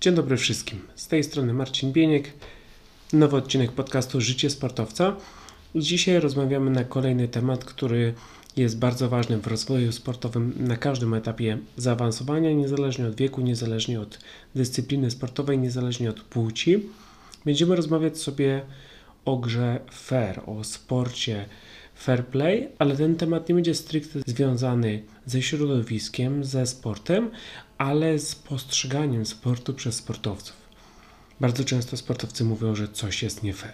Dzień dobry wszystkim, z tej strony Marcin Bieniek, nowy odcinek podcastu Życie Sportowca. Dzisiaj rozmawiamy na kolejny temat, który jest bardzo ważny w rozwoju sportowym na każdym etapie zaawansowania, niezależnie od wieku, niezależnie od dyscypliny sportowej, niezależnie od płci. Będziemy rozmawiać sobie o grze fair, o sporcie fair play, ale ten temat nie będzie stricte związany ze środowiskiem, ze sportem, ale z postrzeganiem sportu przez sportowców. Bardzo często sportowcy mówią, że coś jest nie fair.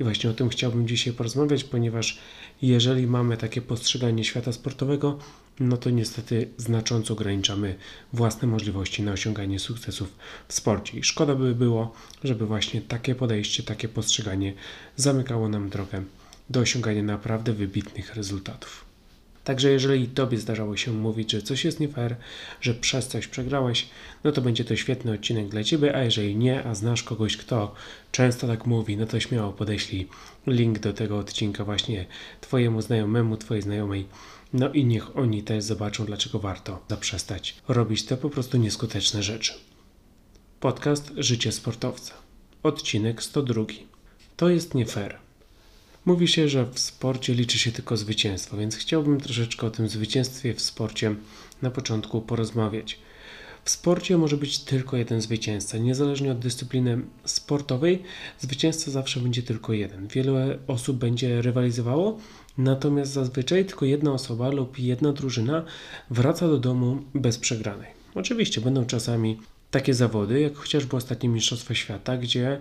I właśnie o tym chciałbym dzisiaj porozmawiać, ponieważ jeżeli mamy takie postrzeganie świata sportowego, no to niestety znacząco ograniczamy własne możliwości na osiąganie sukcesów w sporcie. I szkoda by było, żeby właśnie takie podejście, takie postrzeganie zamykało nam drogę do osiągania naprawdę wybitnych rezultatów. Także jeżeli Tobie zdarzało się mówić, że coś jest nie fair, że przez coś przegrałeś, no to będzie to świetny odcinek dla Ciebie, a jeżeli nie, a znasz kogoś, kto często tak mówi, no to śmiało podeślij link do tego odcinka właśnie Twojemu znajomemu, Twojej znajomej, no i niech oni też zobaczą, dlaczego warto zaprzestać robić te po prostu nieskuteczne rzeczy. Podcast Życie Sportowca, odcinek 102. To jest nie fair. Mówi się, że w sporcie liczy się tylko zwycięstwo, więc chciałbym troszeczkę o tym zwycięstwie w sporcie na początku porozmawiać. W sporcie może być tylko jeden zwycięzca. Niezależnie od dyscypliny sportowej, zwycięzca zawsze będzie tylko jeden. Wiele osób będzie rywalizowało, natomiast zazwyczaj tylko jedna osoba lub jedna drużyna wraca do domu bez przegranej. Oczywiście będą czasami takie zawody, jak chociażby ostatnie Mistrzostwa Świata, gdzie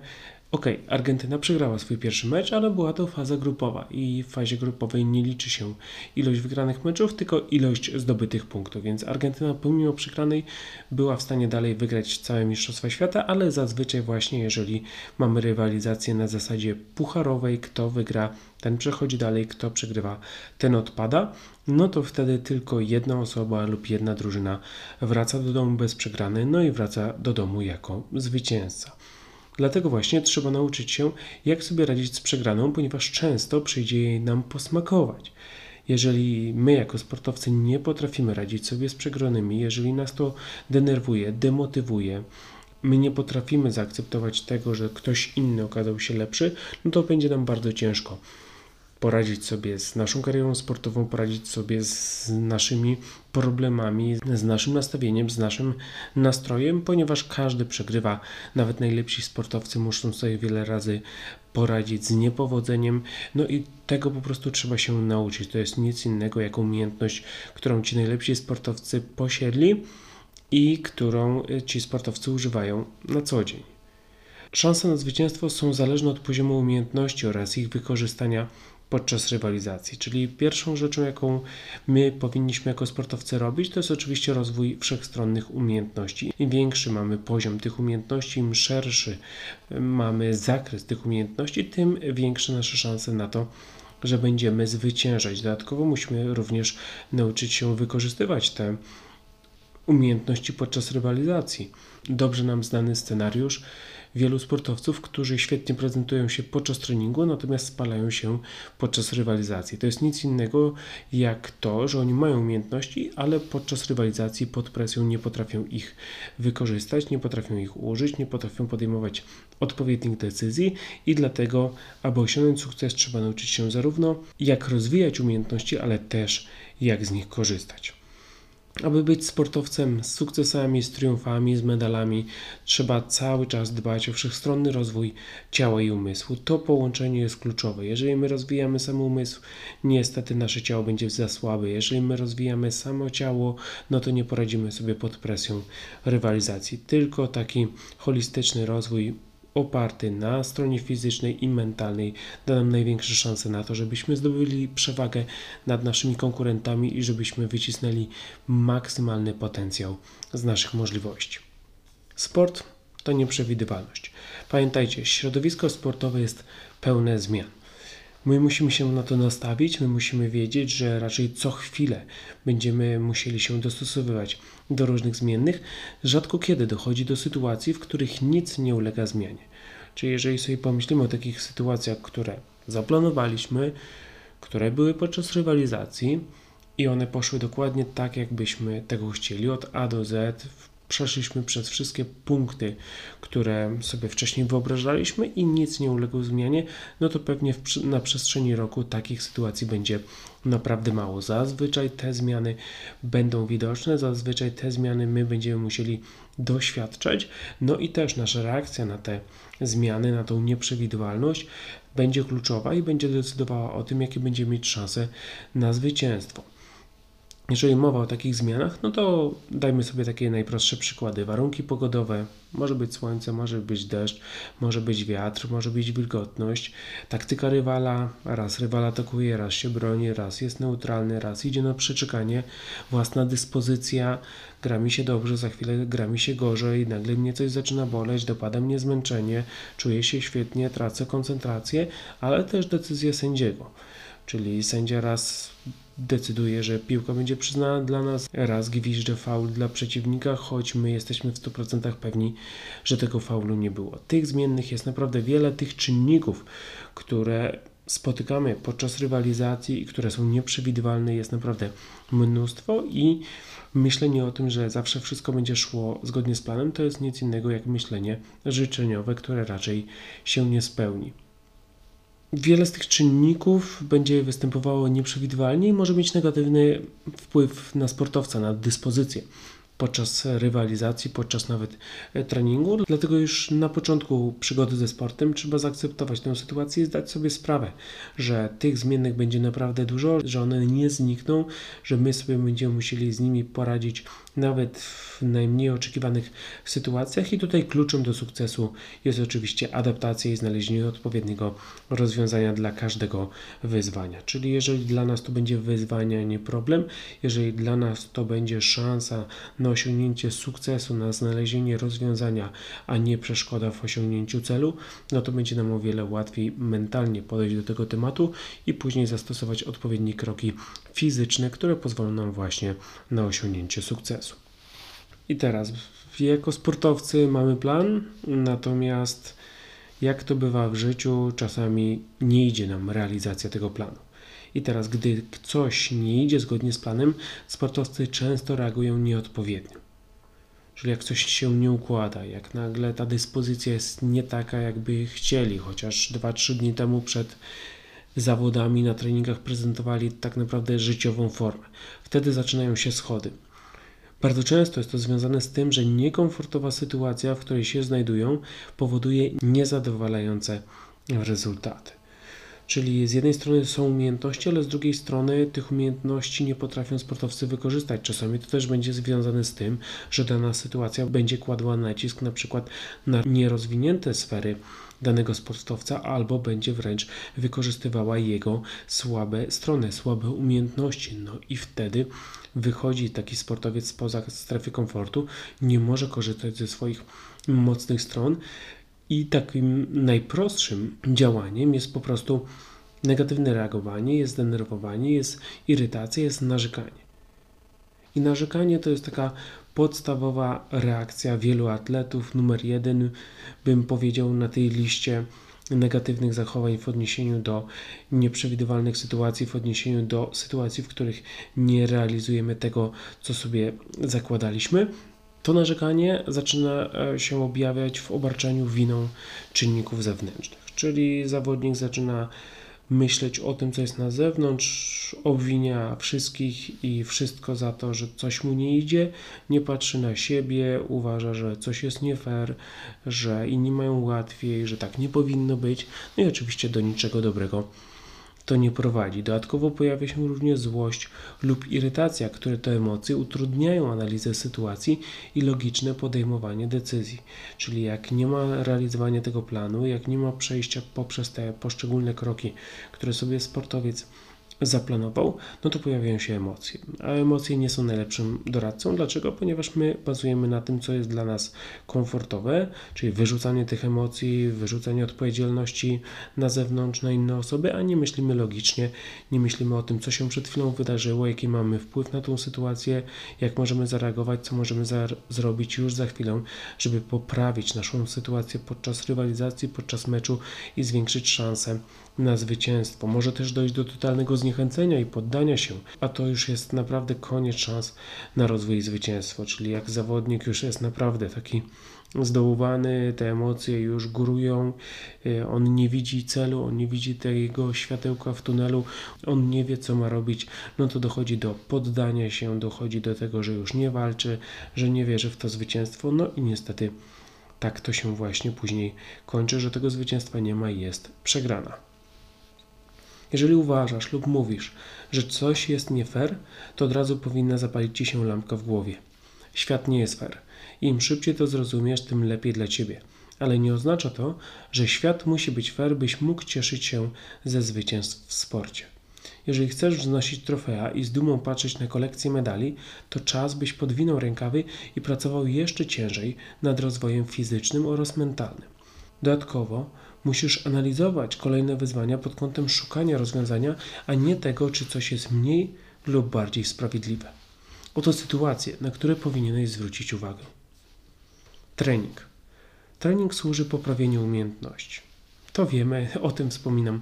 Argentyna przegrała swój pierwszy mecz, ale była to faza grupowa i w fazie grupowej nie liczy się ilość wygranych meczów, tylko ilość zdobytych punktów, więc Argentyna pomimo przegranej była w stanie dalej wygrać całe Mistrzostwa Świata, ale zazwyczaj właśnie jeżeli mamy rywalizację na zasadzie pucharowej, kto wygra, ten przechodzi dalej, kto przegrywa, ten odpada, no to wtedy tylko jedna osoba lub jedna drużyna wraca do domu bez przegranej, no i wraca do domu jako zwycięzca. Dlatego właśnie trzeba nauczyć się, jak sobie radzić z przegraną, ponieważ często przyjdzie jej nam posmakować. Jeżeli my jako sportowcy nie potrafimy radzić sobie z przegranymi, jeżeli nas to denerwuje, demotywuje, my nie potrafimy zaakceptować tego, że ktoś inny okazał się lepszy, no to będzie nam bardzo ciężko poradzić sobie z naszą karierą sportową, poradzić sobie z naszymi problemami, z naszym nastawieniem, z naszym nastrojem, ponieważ każdy przegrywa. Nawet najlepsi sportowcy muszą sobie wiele razy poradzić z niepowodzeniem. No i tego po prostu trzeba się nauczyć. To jest nic innego jak umiejętność, którą ci najlepsi sportowcy posiedli i którą ci sportowcy używają na co dzień. Szanse na zwycięstwo są zależne od poziomu umiejętności oraz ich wykorzystania podczas rywalizacji, czyli pierwszą rzeczą, jaką my powinniśmy jako sportowcy robić, to jest oczywiście rozwój wszechstronnych umiejętności. Im większy mamy poziom tych umiejętności, im szerszy mamy zakres tych umiejętności, tym większe nasze szanse na to, że będziemy zwyciężać. Dodatkowo musimy również nauczyć się wykorzystywać te umiejętności podczas rywalizacji. Dobrze nam znany scenariusz wielu sportowców, którzy świetnie prezentują się podczas treningu, natomiast spalają się podczas rywalizacji. To jest nic innego jak to, że oni mają umiejętności, ale podczas rywalizacji pod presją nie potrafią ich wykorzystać, nie potrafią ich ułożyć, nie potrafią podejmować odpowiednich decyzji i dlatego, aby osiągnąć sukces, trzeba nauczyć się zarówno jak rozwijać umiejętności, ale też jak z nich korzystać. Aby być sportowcem z sukcesami, z triumfami, z medalami, trzeba cały czas dbać o wszechstronny rozwój ciała i umysłu. To połączenie jest kluczowe. Jeżeli my rozwijamy sam umysł, niestety nasze ciało będzie za słabe. Jeżeli my rozwijamy samo ciało, no to nie poradzimy sobie pod presją rywalizacji. Tylko taki holistyczny rozwój oparty na stronie fizycznej i mentalnej da nam największe szanse na to, żebyśmy zdobyli przewagę nad naszymi konkurentami i żebyśmy wycisnęli maksymalny potencjał z naszych możliwości. Sport to nieprzewidywalność. Pamiętajcie, środowisko sportowe jest pełne zmian. My musimy się na to nastawić, my musimy wiedzieć, że raczej co chwilę będziemy musieli się dostosowywać do różnych zmiennych. Rzadko kiedy dochodzi do sytuacji, w których nic nie ulega zmianie. Czyli jeżeli sobie pomyślimy o takich sytuacjach, które zaplanowaliśmy, które były podczas rywalizacji i one poszły dokładnie tak, jakbyśmy tego chcieli, od A do Z, przeszliśmy przez wszystkie punkty, które sobie wcześniej wyobrażaliśmy i nic nie uległo zmianie, no to pewnie na przestrzeni roku takich sytuacji będzie naprawdę mało. Zazwyczaj te zmiany będą widoczne, zazwyczaj te zmiany my będziemy musieli doświadczać, no i też nasza reakcja na te zmiany, na tą nieprzewidywalność będzie kluczowa i będzie decydowała o tym, jakie będziemy mieć szanse na zwycięstwo. Jeżeli mowa o takich zmianach, no to dajmy sobie takie najprostsze przykłady. Warunki pogodowe, może być słońce, może być deszcz, może być wiatr, może być wilgotność. Taktyka rywala, raz rywal atakuje, raz się broni, raz jest neutralny, raz idzie na przeczekanie. Własna dyspozycja, gra mi się dobrze, za chwilę gra mi się gorzej, nagle mnie coś zaczyna boleć, dopada mnie zmęczenie, czuję się świetnie, tracę koncentrację, ale też decyzja sędziego, czyli sędzia raz decyduje, że piłka będzie przyznana dla nas, raz gwizdże faul dla przeciwnika, choć my jesteśmy w 100% pewni, że tego faulu nie było. Tych zmiennych jest naprawdę wiele, tych czynników, które spotykamy podczas rywalizacji i które są nieprzewidywalne, jest naprawdę mnóstwo i myślenie o tym, że zawsze wszystko będzie szło zgodnie z planem, to jest nic innego jak myślenie życzeniowe, które raczej się nie spełni. Wiele z tych czynników będzie występowało nieprzewidywalnie i może mieć negatywny wpływ na sportowca, na dyspozycję podczas rywalizacji, podczas nawet treningu. Dlatego już na początku przygody ze sportem trzeba zaakceptować tę sytuację i zdać sobie sprawę, że tych zmiennych będzie naprawdę dużo, że one nie znikną, że my sobie będziemy musieli z nimi poradzić nawet w najmniej oczekiwanych sytuacjach i tutaj kluczem do sukcesu jest oczywiście adaptacja i znalezienie odpowiedniego rozwiązania dla każdego wyzwania. Czyli jeżeli dla nas to będzie wyzwanie, a nie problem, jeżeli dla nas to będzie szansa na osiągnięcie sukcesu, na znalezienie rozwiązania, a nie przeszkoda w osiągnięciu celu, no to będzie nam o wiele łatwiej mentalnie podejść do tego tematu i później zastosować odpowiednie kroki fizyczne, które pozwolą nam właśnie na osiągnięcie sukcesu. I teraz, jako sportowcy mamy plan, natomiast jak to bywa w życiu, czasami nie idzie nam realizacja tego planu. I teraz, gdy coś nie idzie zgodnie z planem, sportowcy często reagują nieodpowiednio. Czyli jak coś się nie układa, jak nagle ta dyspozycja jest nie taka, jakby chcieli, chociaż 2-3 dni temu przed zawodami na treningach prezentowali tak naprawdę życiową formę. Wtedy zaczynają się schody. Bardzo często jest to związane z tym, że niekomfortowa sytuacja, w której się znajdują, powoduje niezadowalające rezultaty. Czyli z jednej strony są umiejętności, ale z drugiej strony tych umiejętności nie potrafią sportowcy wykorzystać. Czasami to też będzie związane z tym, że dana sytuacja będzie kładła nacisk na przykład na nierozwinięte sfery danego sportowca albo będzie wręcz wykorzystywała jego słabe strony, słabe umiejętności. No i wtedy wychodzi taki sportowiec spoza strefy komfortu, nie może korzystać ze swoich mocnych stron. I takim najprostszym działaniem jest po prostu negatywne reagowanie, jest zdenerwowanie, jest irytacja, jest narzekanie. I narzekanie to jest taka podstawowa reakcja wielu atletów, numer 1 bym powiedział na tej liście negatywnych zachowań w odniesieniu do nieprzewidywalnych sytuacji, w odniesieniu do sytuacji, w których nie realizujemy tego, co sobie zakładaliśmy. To narzekanie zaczyna się objawiać w obarczaniu winą czynników zewnętrznych, czyli zawodnik zaczyna myśleć o tym, co jest na zewnątrz, obwinia wszystkich i wszystko za to, że coś mu nie idzie, nie patrzy na siebie, uważa, że coś jest nie fair, że inni mają łatwiej, że tak nie powinno być, no i oczywiście do niczego dobrego to nie prowadzi. Dodatkowo pojawia się również złość lub irytacja, które te emocje utrudniają analizę sytuacji i logiczne podejmowanie decyzji. Czyli jak nie ma realizowania tego planu, jak nie ma przejścia poprzez te poszczególne kroki, które sobie sportowiec zaplanował, no to pojawiają się emocje. A emocje nie są najlepszym doradcą. Dlaczego? Ponieważ my bazujemy na tym, co jest dla nas komfortowe, czyli wyrzucanie tych emocji, wyrzucanie odpowiedzialności na zewnątrz, na inne osoby, a nie myślimy logicznie, nie myślimy o tym, co się przed chwilą wydarzyło, jaki mamy wpływ na tą sytuację, jak możemy zareagować, co możemy zrobić już za chwilę, żeby poprawić naszą sytuację podczas rywalizacji, podczas meczu i zwiększyć szansę na zwycięstwo. Może też dojść do totalnego zniechęcenia zniechęcenia i poddania się, a to już jest naprawdę koniec szans na rozwój i zwycięstwo, czyli jak zawodnik już jest naprawdę taki zdołowany, te emocje już górują, on nie widzi celu, on nie widzi tego światełka w tunelu, on nie wie, co ma robić, no to dochodzi do poddania się, dochodzi do tego, że już nie walczy, że nie wierzy w to zwycięstwo, no i niestety tak to się właśnie później kończy, że tego zwycięstwa nie ma i jest przegrana. Jeżeli uważasz lub mówisz, że coś jest nie fair, to od razu powinna zapalić Ci się lampka w głowie. Świat nie jest fair. Im szybciej to zrozumiesz, tym lepiej dla Ciebie. Ale nie oznacza to, że świat musi być fair, byś mógł cieszyć się ze zwycięstw w sporcie. Jeżeli chcesz wznosić trofea i z dumą patrzeć na kolekcję medali, to czas, byś podwinął rękawy i pracował jeszcze ciężej nad rozwojem fizycznym oraz mentalnym. Dodatkowo musisz analizować kolejne wyzwania pod kątem szukania rozwiązania, a nie tego, czy coś jest mniej lub bardziej sprawiedliwe. Oto sytuacje, na które powinieneś zwrócić uwagę. Trening. Trening służy poprawieniu umiejętności. To wiemy, o tym wspominam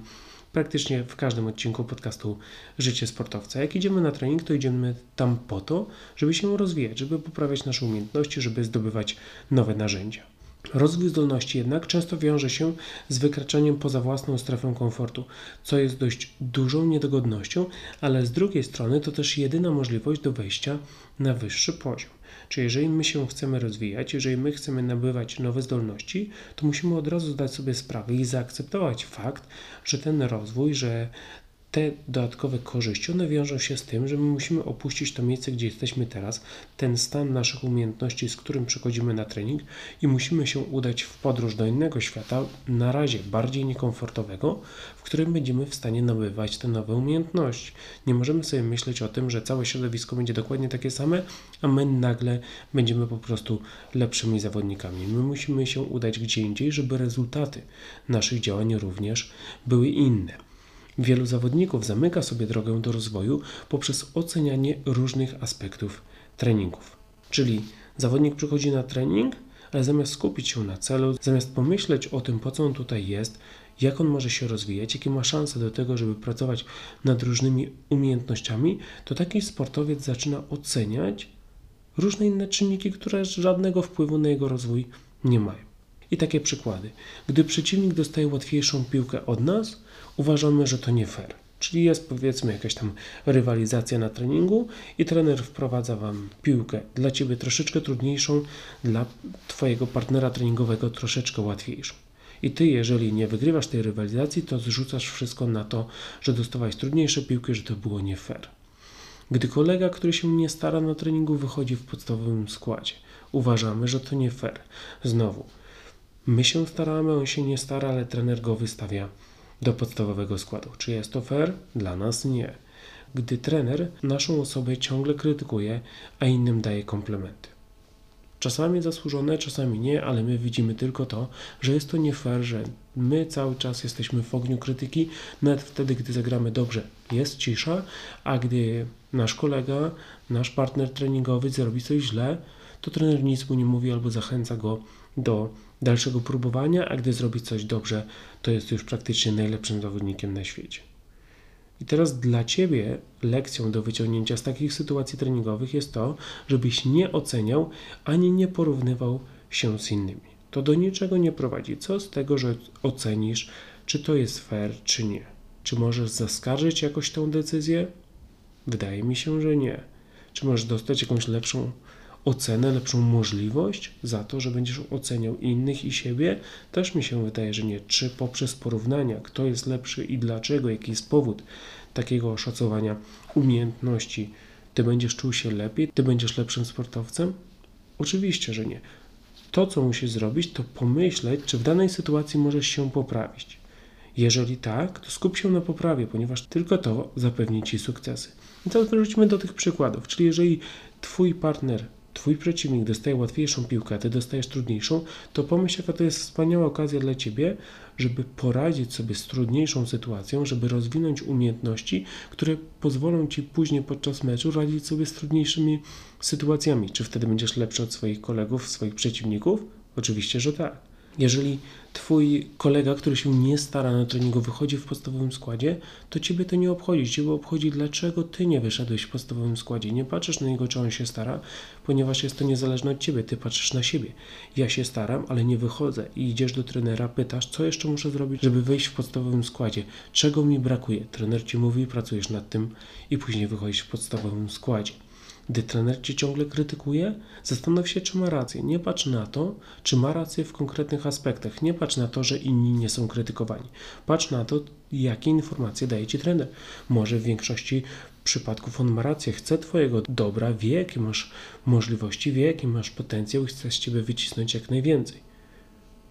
praktycznie w każdym odcinku podcastu Życie Sportowca. Jak idziemy na trening, to idziemy tam po to, żeby się rozwijać, żeby poprawiać nasze umiejętności, żeby zdobywać nowe narzędzia. Rozwój zdolności jednak często wiąże się z wykraczaniem poza własną strefę komfortu, co jest dość dużą niedogodnością, ale z drugiej strony to też jedyna możliwość do wejścia na wyższy poziom. Czyli jeżeli my się chcemy rozwijać, jeżeli my chcemy nabywać nowe zdolności, to musimy od razu zdać sobie sprawę i zaakceptować fakt, że ten rozwój, że te dodatkowe korzyści, one wiążą się z tym, że my musimy opuścić to miejsce, gdzie jesteśmy teraz, ten stan naszych umiejętności, z którym przychodzimy na trening i musimy się udać w podróż do innego świata, na razie bardziej niekomfortowego, w którym będziemy w stanie nabywać te nowe umiejętności. Nie możemy sobie myśleć o tym, że całe środowisko będzie dokładnie takie same, a my nagle będziemy po prostu lepszymi zawodnikami. My musimy się udać gdzie indziej, żeby rezultaty naszych działań również były inne. Wielu zawodników zamyka sobie drogę do rozwoju poprzez ocenianie różnych aspektów treningów. Czyli zawodnik przychodzi na trening, ale zamiast skupić się na celu, zamiast pomyśleć o tym, po co on tutaj jest, jak on może się rozwijać, jakie ma szanse do tego, żeby pracować nad różnymi umiejętnościami, to taki sportowiec zaczyna oceniać różne inne czynniki, które żadnego wpływu na jego rozwój nie mają. I takie przykłady. Gdy przeciwnik dostaje łatwiejszą piłkę od nas, uważamy, że to nie fair. Czyli jest, powiedzmy, jakaś tam rywalizacja na treningu i trener wprowadza Wam piłkę dla Ciebie troszeczkę trudniejszą, dla Twojego partnera treningowego troszeczkę łatwiejszą. I Ty, jeżeli nie wygrywasz tej rywalizacji, to zrzucasz wszystko na to, że dostawałeś trudniejsze piłki, że to było nie fair. Gdy kolega, który się nie stara na treningu, wychodzi w podstawowym składzie, uważamy, że to nie fair. Znowu. My się staramy, on się nie stara, ale trener go wystawia do podstawowego składu. Czy jest to fair? Dla nas nie. Gdy trener naszą osobę ciągle krytykuje, a innym daje komplementy. Czasami zasłużone, czasami nie, ale my widzimy tylko to, że jest to nie fair, że my cały czas jesteśmy w ogniu krytyki, nawet wtedy, gdy zagramy dobrze, jest cisza, a gdy nasz kolega, nasz partner treningowy zrobi coś źle, to trener nic mu nie mówi albo zachęca go do dalszego próbowania, a gdy zrobi coś dobrze, to jest już praktycznie najlepszym zawodnikiem na świecie. I teraz dla Ciebie lekcją do wyciągnięcia z takich sytuacji treningowych jest to, żebyś nie oceniał ani nie porównywał się z innymi. To do niczego nie prowadzi. Co z tego, że ocenisz, czy to jest fair, czy nie? Czy możesz zaskarżyć jakoś tę decyzję? Wydaje mi się, że nie. Czy możesz dostać jakąś lepszą ocenę, lepszą możliwość za to, że będziesz oceniał innych i siebie? Też mi się wydaje, że nie. Czy poprzez porównania, kto jest lepszy i dlaczego, jaki jest powód takiego oszacowania umiejętności, Ty będziesz czuł się lepiej, Ty będziesz lepszym sportowcem? Oczywiście, że nie. To, co musisz zrobić, to pomyśleć, czy w danej sytuacji możesz się poprawić. Jeżeli tak, to skup się na poprawie, ponieważ tylko to zapewni Ci sukcesy. I teraz wróćmy do tych przykładów, czyli jeżeli Twój partner, Twój przeciwnik dostaje łatwiejszą piłkę, a Ty dostajesz trudniejszą, to pomyśl, jaka to jest wspaniała okazja dla Ciebie, żeby poradzić sobie z trudniejszą sytuacją, żeby rozwinąć umiejętności, które pozwolą Ci później podczas meczu radzić sobie z trudniejszymi sytuacjami. Czy wtedy będziesz lepszy od swoich kolegów, swoich przeciwników? Oczywiście, że tak. Jeżeli twój kolega, który się nie stara na treningu, wychodzi w podstawowym składzie, to ciebie to nie obchodzi. Ciebie obchodzi, dlaczego ty nie wyszedłeś w podstawowym składzie. Nie patrzysz na niego, czy on się stara, ponieważ jest to niezależne od ciebie. Ty patrzysz na siebie. Ja się staram, ale nie wychodzę. I idziesz do trenera, pytasz, co jeszcze muszę zrobić, żeby wyjść w podstawowym składzie. Czego mi brakuje? Trener ci mówi, pracujesz nad tym i później wychodzisz w podstawowym składzie. Gdy trener cię ciągle krytykuje, zastanów się, czy ma rację. Nie patrz na to, czy ma rację w konkretnych aspektach. Nie patrz na to, że inni nie są krytykowani. Patrz na to, jakie informacje daje ci trener. Może w większości przypadków on ma rację, chce twojego dobra, wie, jakie masz możliwości, wie, jaki masz potencjał i chce z ciebie wycisnąć jak najwięcej.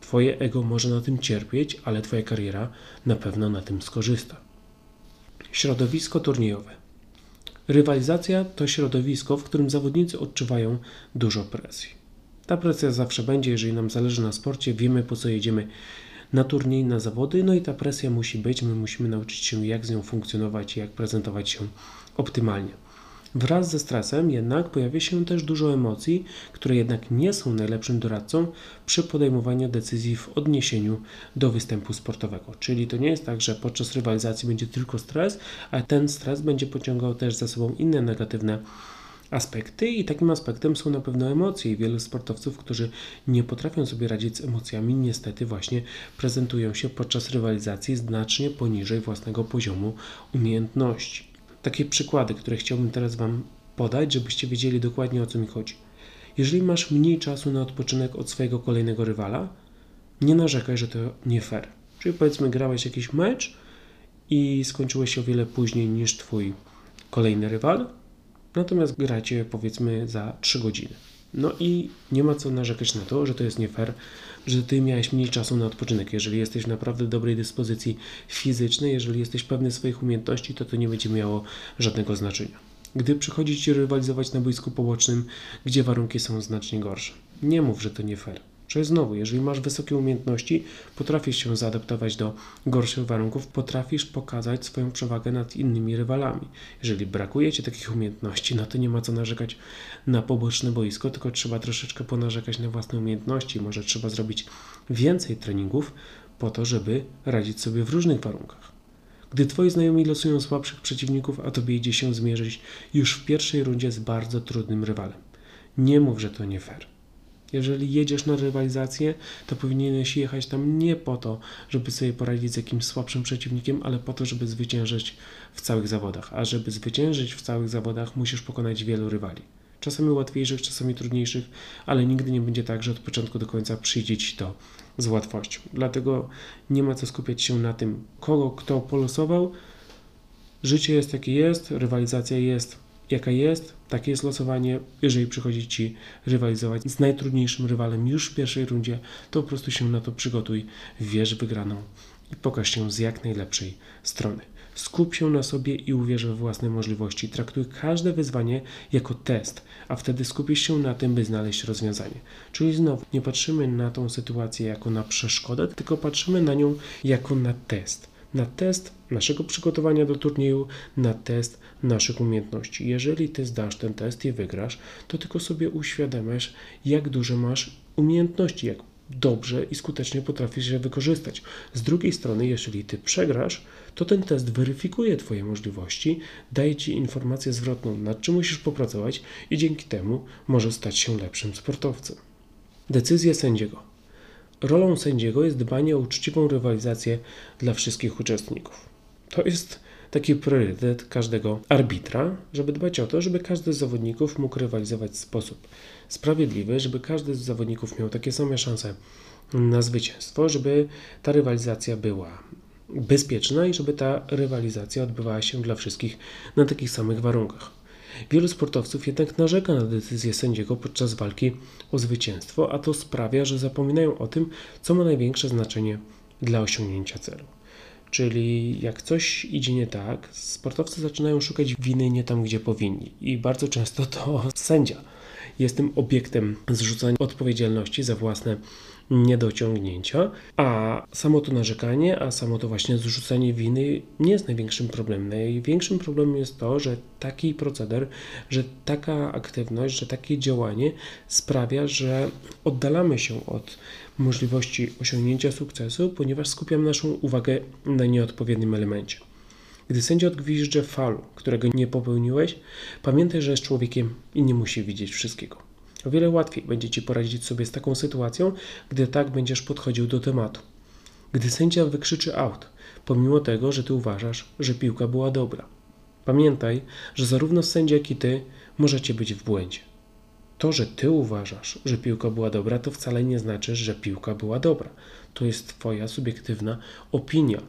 Twoje ego może na tym cierpieć, ale twoja kariera na pewno na tym skorzysta. Środowisko turniejowe. Rywalizacja to środowisko, w którym zawodnicy odczuwają dużo presji. Ta presja zawsze będzie, jeżeli nam zależy na sporcie, wiemy po co jedziemy na turniej, na zawody, no i ta presja musi być, my musimy nauczyć się jak z nią funkcjonować i jak prezentować się optymalnie. Wraz ze stresem jednak pojawia się też dużo emocji, które jednak nie są najlepszym doradcą przy podejmowaniu decyzji w odniesieniu do występu sportowego. Czyli to nie jest tak, że podczas rywalizacji będzie tylko stres, a ten stres będzie pociągał też za sobą inne negatywne aspekty i takim aspektem są na pewno emocje i wielu sportowców, którzy nie potrafią sobie radzić z emocjami, niestety właśnie prezentują się podczas rywalizacji znacznie poniżej własnego poziomu umiejętności. Takie przykłady, które chciałbym teraz wam podać, żebyście wiedzieli dokładnie o co mi chodzi. Jeżeli masz mniej czasu na odpoczynek od swojego kolejnego rywala, nie narzekaj, że to nie fair. Czyli powiedzmy grałeś jakiś mecz i skończyłeś się o wiele później niż twój kolejny rywal, natomiast gracie powiedzmy za 3 godziny. No i nie ma co narzekać na to, że to jest nie fair, że ty miałeś mniej czasu na odpoczynek. Jeżeli jesteś w naprawdę dobrej dyspozycji fizycznej, jeżeli jesteś pewny swoich umiejętności, to nie będzie miało żadnego znaczenia. Gdy przychodzi ci rywalizować na boisku pobocznym, gdzie warunki są znacznie gorsze. Nie mów, że to nie fair. Przecież znowu, jeżeli masz wysokie umiejętności, potrafisz się zaadaptować do gorszych warunków, potrafisz pokazać swoją przewagę nad innymi rywalami. Jeżeli brakuje ci takich umiejętności, no to nie ma co narzekać na poboczne boisko, tylko trzeba troszeczkę ponarzekać na własne umiejętności. Może trzeba zrobić więcej treningów po to, żeby radzić sobie w różnych warunkach. Gdy twoi znajomi losują słabszych przeciwników, a tobie idzie się zmierzyć już w pierwszej rundzie z bardzo trudnym rywalem. Nie mów, że to nie fair. Jeżeli jedziesz na rywalizację, to powinieneś jechać tam nie po to, żeby sobie poradzić z jakimś słabszym przeciwnikiem, ale po to, żeby zwyciężyć w całych zawodach. A żeby zwyciężyć w całych zawodach, musisz pokonać wielu rywali. Czasami łatwiejszych, czasami trudniejszych, ale nigdy nie będzie tak, że od początku do końca przyjdzie ci to z łatwością. Dlatego nie ma co skupiać się na tym, kogo kto polosował. Życie jest jakie jest, rywalizacja jest jaka jest, takie jest losowanie. Jeżeli przychodzi ci rywalizować z najtrudniejszym rywalem już w pierwszej rundzie, to po prostu się na to przygotuj, wierz w wygraną i pokaż się z jak najlepszej strony. Skup się na sobie i uwierz we własne możliwości. Traktuj każde wyzwanie jako test, a wtedy skupisz się na tym, by znaleźć rozwiązanie. Czyli znowu, nie patrzymy na tą sytuację jako na przeszkodę, tylko patrzymy na nią jako na test naszego przygotowania do turnieju, na test naszych umiejętności. Jeżeli ty zdasz ten test i wygrasz, to tylko sobie uświadamiasz, jak duże masz umiejętności, jak dobrze i skutecznie potrafisz je wykorzystać. Z drugiej strony, jeżeli ty przegrasz, to ten test weryfikuje twoje możliwości, daje ci informację zwrotną, nad czym musisz popracować i dzięki temu możesz stać się lepszym sportowcem. Decyzje sędziego. Rolą sędziego jest dbanie o uczciwą rywalizację dla wszystkich uczestników. To jest taki priorytet każdego arbitra, żeby dbać o to, żeby każdy z zawodników mógł rywalizować w sposób sprawiedliwy, żeby każdy z zawodników miał takie same szanse na zwycięstwo, żeby ta rywalizacja była bezpieczna i żeby ta rywalizacja odbywała się dla wszystkich na takich samych warunkach. Wielu sportowców jednak narzeka na decyzję sędziego podczas walki o zwycięstwo, a to sprawia, że zapominają o tym, co ma największe znaczenie dla osiągnięcia celu. Czyli jak coś idzie nie tak, sportowcy zaczynają szukać winy nie tam, gdzie powinni. I bardzo często to sędzia jest tym obiektem zrzucania odpowiedzialności za własne nie do osiągnięcia, a samo to narzekanie, a samo to właśnie zrzucanie winy nie jest największym problemem. Największym problemem jest to, że taki proceder, że taka aktywność, że takie działanie sprawia, że oddalamy się od możliwości osiągnięcia sukcesu, ponieważ skupiamy naszą uwagę na nieodpowiednim elemencie. Gdy sędzia odgwizdże faul, którego nie popełniłeś, pamiętaj, że jest człowiekiem i nie musi widzieć wszystkiego. O wiele łatwiej będzie Ci poradzić sobie z taką sytuacją, gdy tak będziesz podchodził do tematu. Gdy sędzia wykrzyczy out, pomimo tego, że Ty uważasz, że piłka była dobra. Pamiętaj, że zarówno sędzia, jak i Ty możecie być w błędzie. To, że Ty uważasz, że piłka była dobra, to wcale nie znaczy, że piłka była dobra. To jest Twoja subiektywna opinia.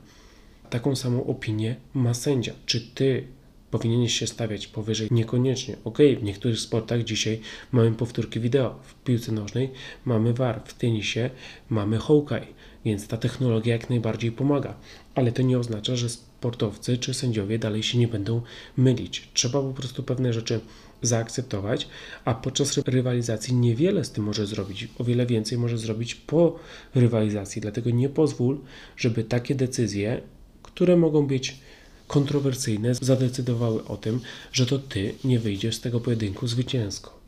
Taką samą opinię ma sędzia. Czy Ty powinieneś się stawiać powyżej? Niekoniecznie. W niektórych sportach dzisiaj mamy powtórki wideo. W piłce nożnej mamy VAR, w tenisie mamy Hawk-Eye, więc ta technologia jak najbardziej pomaga. Ale to nie oznacza, że sportowcy czy sędziowie dalej się nie będą mylić. Trzeba po prostu pewne rzeczy zaakceptować, a podczas rywalizacji niewiele z tym może zrobić. O wiele więcej może zrobić po rywalizacji. Dlatego nie pozwól, żeby takie decyzje, które mogą być kontrowersyjne, zadecydowały o tym, że to Ty nie wyjdziesz z tego pojedynku zwycięsko.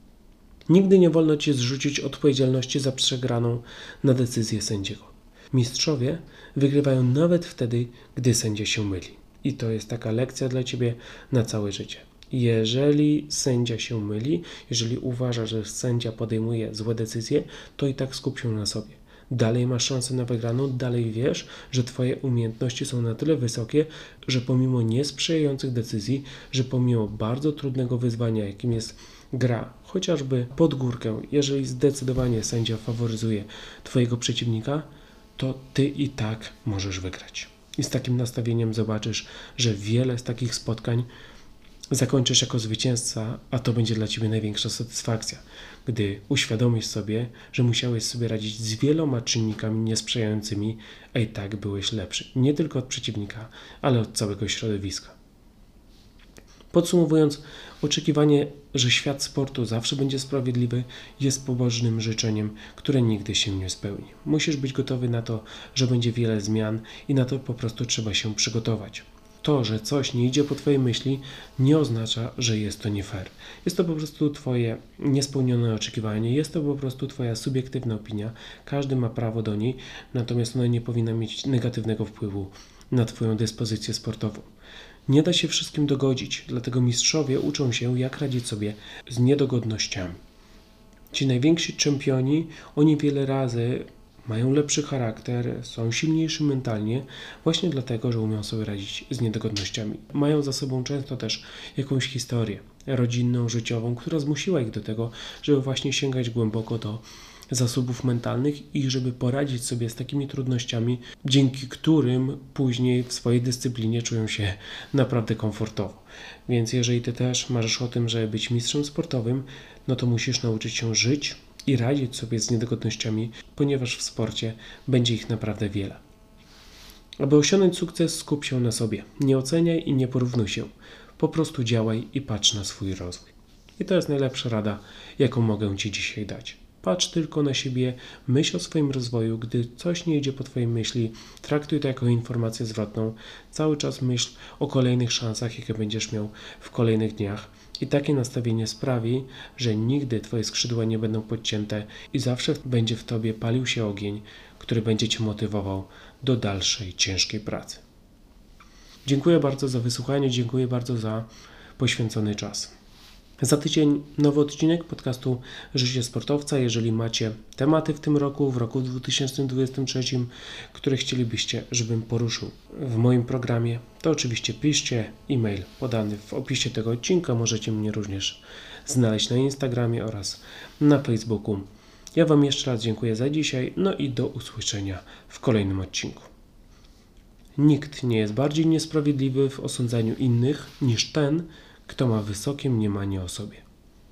Nigdy nie wolno Ci zrzucić odpowiedzialności za przegraną na decyzję sędziego. Mistrzowie wygrywają nawet wtedy, gdy sędzia się myli. I to jest taka lekcja dla Ciebie na całe życie. Jeżeli sędzia się myli, jeżeli uważa, że sędzia podejmuje złe decyzje, to i tak skup się na sobie. Dalej masz szansę na wygraną, dalej wiesz, że Twoje umiejętności są na tyle wysokie, że pomimo niesprzyjających decyzji, że pomimo bardzo trudnego wyzwania, jakim jest gra, chociażby pod górkę, jeżeli zdecydowanie sędzia faworyzuje Twojego przeciwnika, to Ty i tak możesz wygrać. I z takim nastawieniem zobaczysz, że wiele z takich spotkań zakończysz jako zwycięzca, a to będzie dla Ciebie największa satysfakcja, gdy uświadomisz sobie, że musiałeś sobie radzić z wieloma czynnikami niesprzyjającymi, a i tak byłeś lepszy. Nie tylko od przeciwnika, ale od całego środowiska. Podsumowując, oczekiwanie, że świat sportu zawsze będzie sprawiedliwy, jest pobożnym życzeniem, które nigdy się nie spełni. Musisz być gotowy na to, że będzie wiele zmian i na to po prostu trzeba się przygotować. To, że coś nie idzie po Twojej myśli, nie oznacza, że jest to nie fair. Jest to po prostu Twoje niespełnione oczekiwanie, jest to po prostu Twoja subiektywna opinia. Każdy ma prawo do niej, natomiast ona nie powinna mieć negatywnego wpływu na Twoją dyspozycję sportową. Nie da się wszystkim dogodzić, dlatego mistrzowie uczą się, jak radzić sobie z niedogodnościami. Ci najwięksi czempioni, oni wiele razy mają lepszy charakter, są silniejsi mentalnie, właśnie dlatego, że umieją sobie radzić z niedogodnościami. Mają za sobą często też jakąś historię rodzinną, życiową, która zmusiła ich do tego, żeby właśnie sięgać głęboko do zasobów mentalnych i żeby poradzić sobie z takimi trudnościami, dzięki którym później w swojej dyscyplinie czują się naprawdę komfortowo. Więc jeżeli Ty też marzysz o tym, żeby być mistrzem sportowym, no to musisz nauczyć się żyć i radzić sobie z niedogodnościami, ponieważ w sporcie będzie ich naprawdę wiele. Aby osiągnąć sukces, skup się na sobie. Nie oceniaj i nie porównuj się. Po prostu działaj i patrz na swój rozwój. I to jest najlepsza rada, jaką mogę Ci dzisiaj dać. Patrz tylko na siebie, myśl o swoim rozwoju. Gdy coś nie idzie po Twojej myśli, traktuj to jako informację zwrotną. Cały czas myśl o kolejnych szansach, jakie będziesz miał w kolejnych dniach. I takie nastawienie sprawi, że nigdy Twoje skrzydła nie będą podcięte i zawsze będzie w Tobie palił się ogień, który będzie Cię motywował do dalszej, ciężkiej pracy. Dziękuję bardzo za wysłuchanie, dziękuję bardzo za poświęcony czas. Za tydzień nowy odcinek podcastu Życie Sportowca. Jeżeli macie tematy w tym roku, w roku 2023, które chcielibyście, żebym poruszył w moim programie, to oczywiście piszcie e-mail podany w opisie tego odcinka. Możecie mnie również znaleźć na Instagramie oraz na Facebooku. Ja Wam jeszcze raz dziękuję za dzisiaj, no i do usłyszenia w kolejnym odcinku. Nikt nie jest bardziej niesprawiedliwy w osądzaniu innych niż ten, kto ma wysokie mniemanie o sobie.